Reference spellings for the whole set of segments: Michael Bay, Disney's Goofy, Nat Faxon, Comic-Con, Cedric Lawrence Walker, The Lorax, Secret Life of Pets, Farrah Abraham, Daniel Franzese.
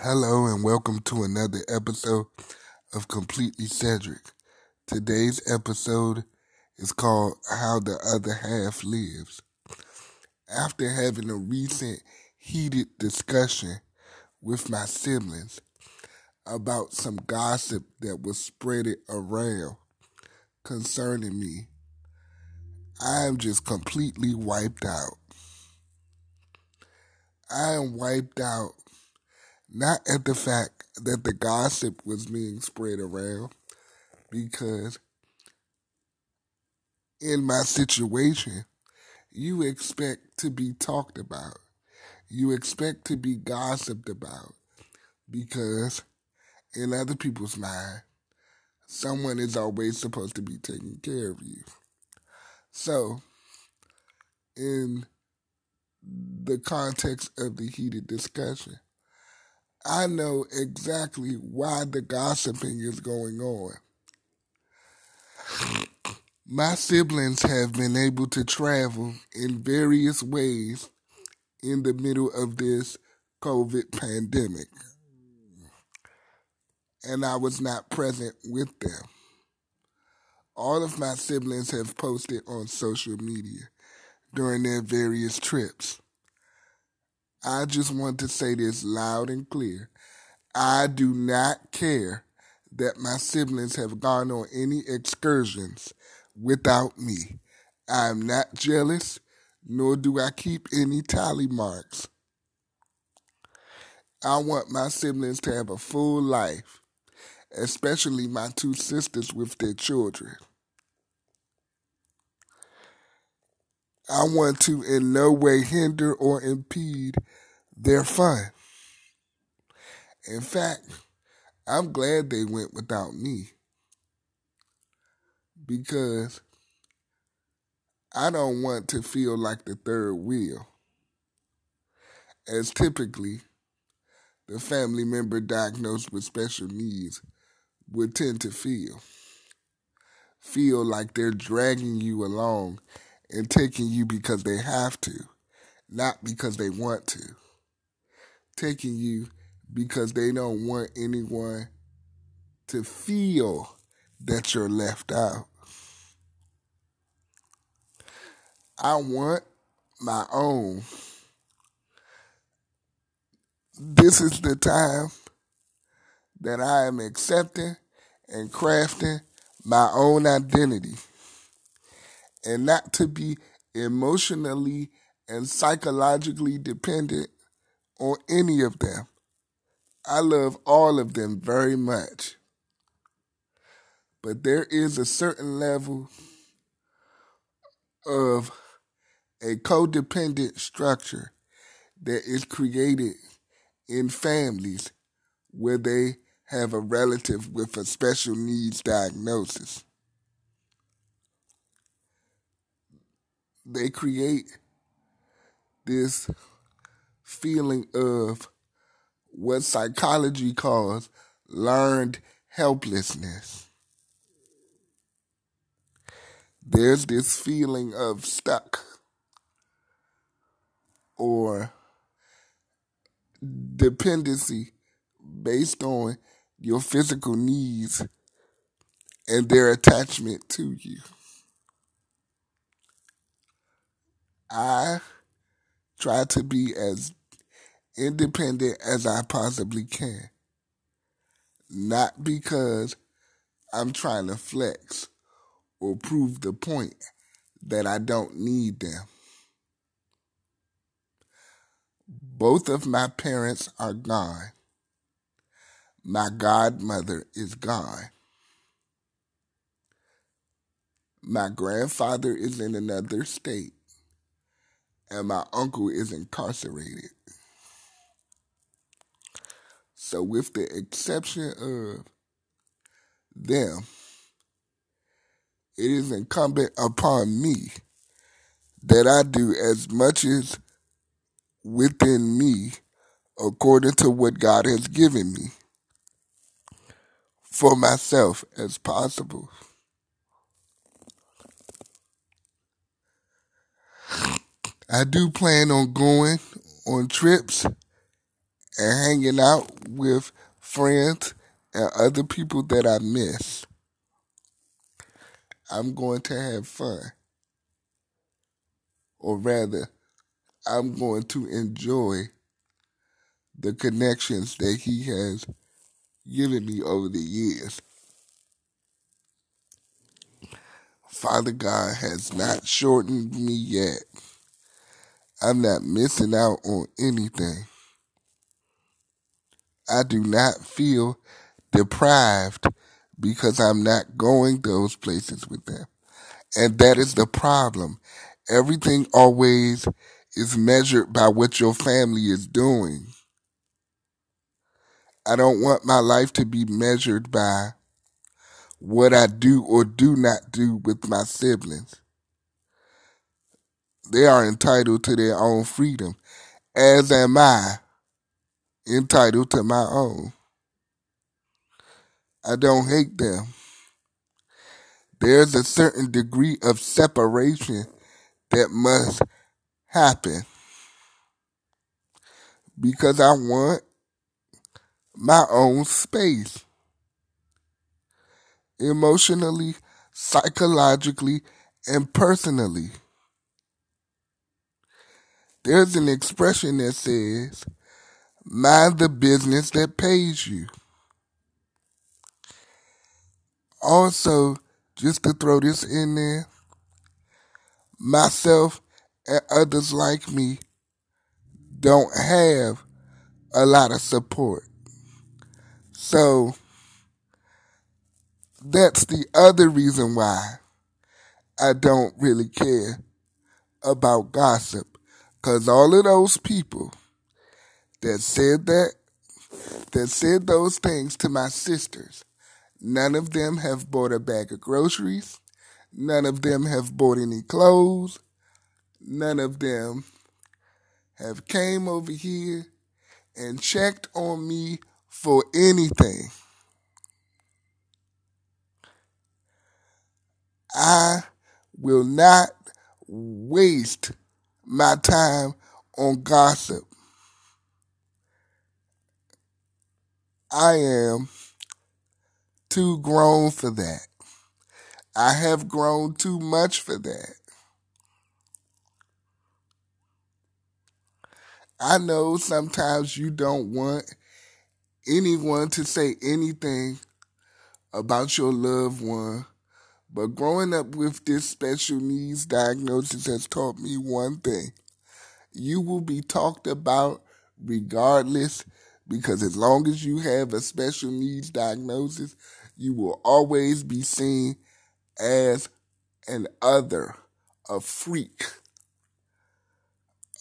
Hello and welcome to another episode of Completely Cedric. Today's episode is called How the Other Half Lives. After having a recent heated discussion with my siblings about some gossip that was spread around concerning me, I am just completely wiped out. I am wiped out not at the fact that the gossip was being spread around, because in my situation, you expect to be talked about. You expect to be gossiped about, because in other people's mind, someone is always supposed to be taking care of you. So, in the context of the heated discussion, I know exactly why the gossiping is going on. My siblings have been able to travel in various ways in the middle of this COVID pandemic, and I was not present with them. All of my siblings have posted on social media during their various trips. I just want to say this loud and clear. I do not care that my siblings have gone on any excursions without me. I am not jealous, nor do I keep any tally marks. I want my siblings to have a full life, especially my two sisters with their children. I want to in no way hinder or impede their fun. In fact, I'm glad they went without me, because I don't want to feel like the third wheel, as typically the family member diagnosed with special needs would tend to feel like they're dragging you along and taking you because they have to, not because they want to. Taking you because they don't want anyone to feel that you're left out. I want my own. This is the time that I am accepting and crafting my own identity, and not to be emotionally and psychologically dependent on any of them. I love all of them very much, but there is a certain level of a codependent structure that is created in families where they have a relative with a special needs diagnosis. They create this feeling of what psychology calls learned helplessness. There's this feeling of stuck or dependency based on your physical needs and their attachment to you. I try to be as independent as I possibly can. Not because I'm trying to flex or prove the point that I don't need them. Both of my parents are gone. My godmother is gone. My grandfather is in another state, and my uncle is incarcerated. So with the exception of them, it is incumbent upon me that I do as much as within me according to what God has given me for myself as possible. I do plan on going on trips and hanging out with friends and other people that I miss. I'm going to have fun. Or rather, I'm going to enjoy the connections that he has given me over the years. Father God has not shortened me yet. I'm not missing out on anything. I do not feel deprived because I'm not going those places with them. And that is the problem. Everything always is measured by what your family is doing. I don't want my life to be measured by what I do or do not do with my siblings. They are entitled to their own freedom, as am I entitled to my own. I don't hate them. There's a certain degree of separation that must happen because I want my own space. Emotionally, psychologically, and personally. There's an expression that says, mind the business that pays you. Also, just to throw this in there, myself and others like me don't have a lot of support. So, that's the other reason why I don't really care about gossip. Because all of those people that said those things to my sisters, none of them have bought a bag of groceries. None of them have bought any clothes. None of them have came over here and checked on me for anything. I will not waste my time on gossip. I am too grown for that. I have grown too much for that. I know sometimes you don't want anyone to say anything about your loved one. But growing up with this special needs diagnosis has taught me one thing. You will be talked about regardless, because as long as you have a special needs diagnosis, you will always be seen as an other, a freak,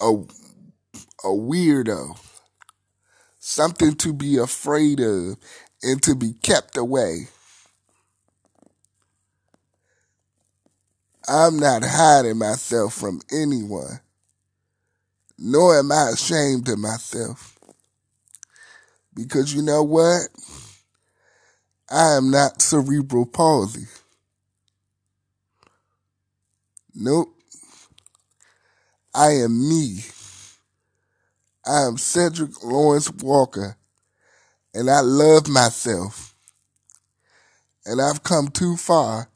a weirdo, something to be afraid of and to be kept away. I'm not hiding myself from anyone, nor am I ashamed of myself. Because you know what? I am not cerebral palsy. Nope. I am me. I am Cedric Lawrence Walker, and I love myself. And I've come too far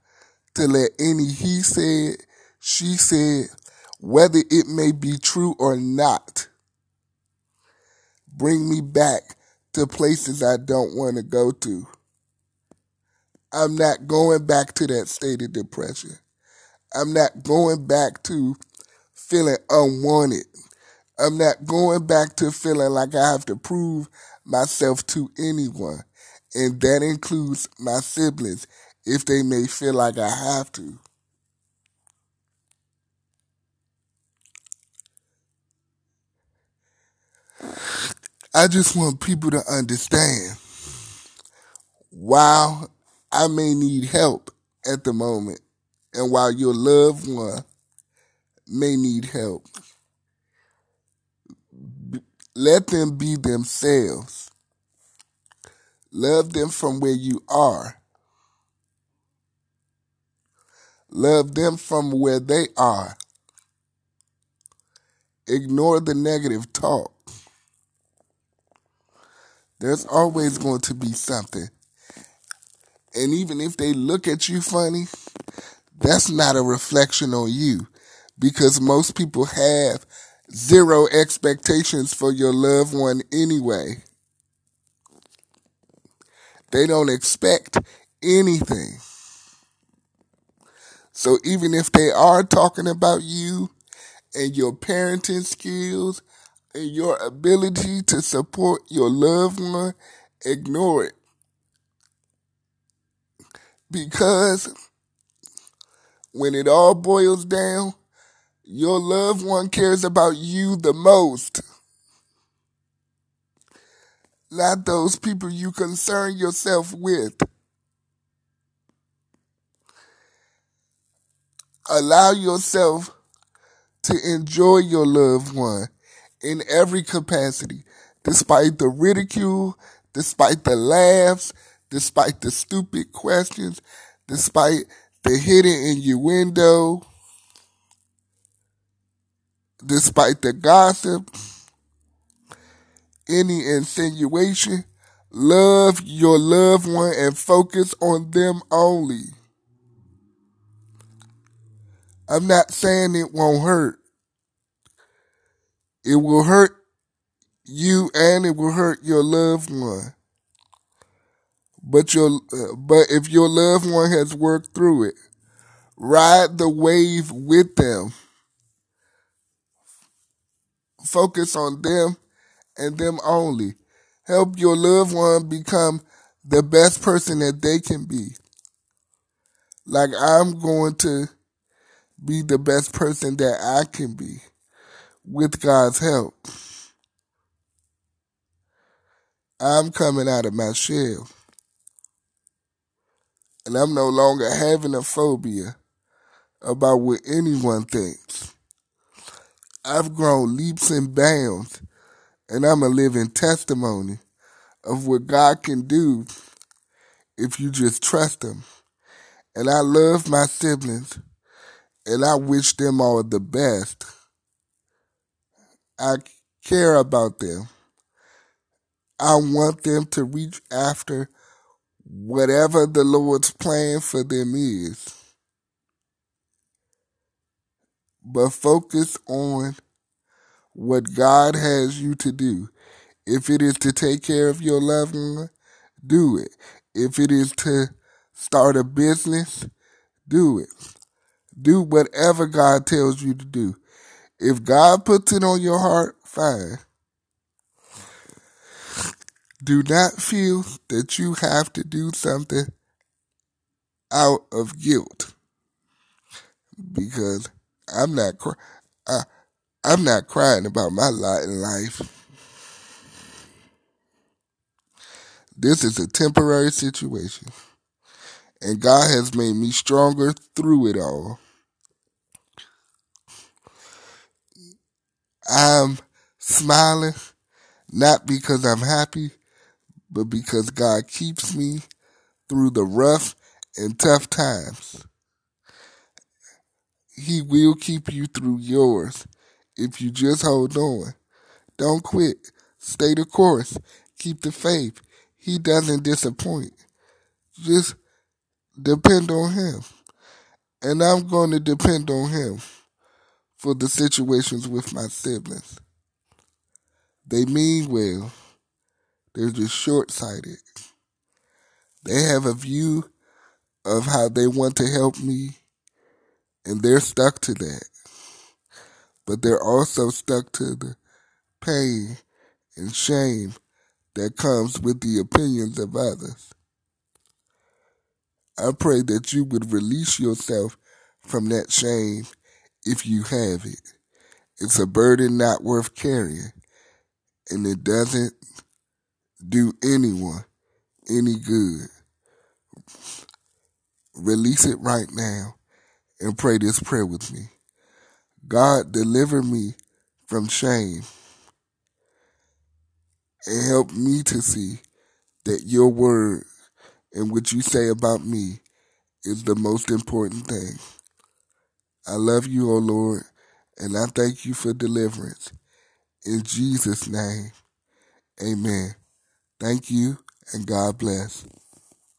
to let any he said, she said, whether it may be true or not, bring me back to places I don't want to go to. I'm not going back to that state of depression. I'm not going back to feeling unwanted. I'm not going back to feeling like I have to prove myself to anyone. And that includes my siblings, if they may feel like I have to. I just want people to understand, while I may need help at the moment, and while your loved one may need help, let them be themselves. Love them from where you are. Love them from where they are. Ignore the negative talk. There's always going to be something. And even if they look at you funny, that's not a reflection on you, because most people have zero expectations for your loved one anyway. They don't expect anything. So even if they are talking about you and your parenting skills and your ability to support your loved one, ignore it. Because when it all boils down, your loved one cares about you the most. Not those people you concern yourself with. Allow yourself to enjoy your loved one in every capacity, despite the ridicule, despite the laughs, despite the stupid questions, despite the hidden innuendo, despite the gossip, any insinuation. Love your loved one and focus on them only. I'm not saying it won't hurt. It will hurt you and it will hurt your loved one. But if your loved one has worked through it, ride the wave with them. Focus on them and them only. Help your loved one become the best person that they can be. Like I'm going to be the best person that I can be with God's help. I'm coming out of my shell. And I'm no longer having a phobia about what anyone thinks. I've grown leaps and bounds, and I'm a living testimony of what God can do if you just trust Him. And I love my siblings, and I wish them all the best. I care about them. I want them to reach after whatever the Lord's plan for them is. But focus on what God has you to do. If it is to take care of your loved one, do it. If it is to start a business, do it. Do whatever God tells you to do. If God puts it on your heart, fine. Do not feel that you have to do something out of guilt, because I'm not crying about my lot in life. This is a temporary situation, and God has made me stronger through it all. I'm smiling, not because I'm happy, but because God keeps me through the rough and tough times. He will keep you through yours if you just hold on. Don't quit. Stay the course. Keep the faith. He doesn't disappoint. Just depend on Him. And I'm going to depend on Him for the situations with my siblings. They mean well. They're just short-sighted. They have a view of how they want to help me, and they're stuck to that. But they're also stuck to the pain and shame that comes with the opinions of others. I pray that you would release yourself from that shame if you have it. It's a burden not worth carrying, and it doesn't do anyone any good. Release it right now and pray this prayer with me. God, deliver me from shame and help me to see that your word and what you say about me is the most important thing. I love you, O Lord, and I thank you for deliverance. In Jesus' name, amen. Thank you, and God bless.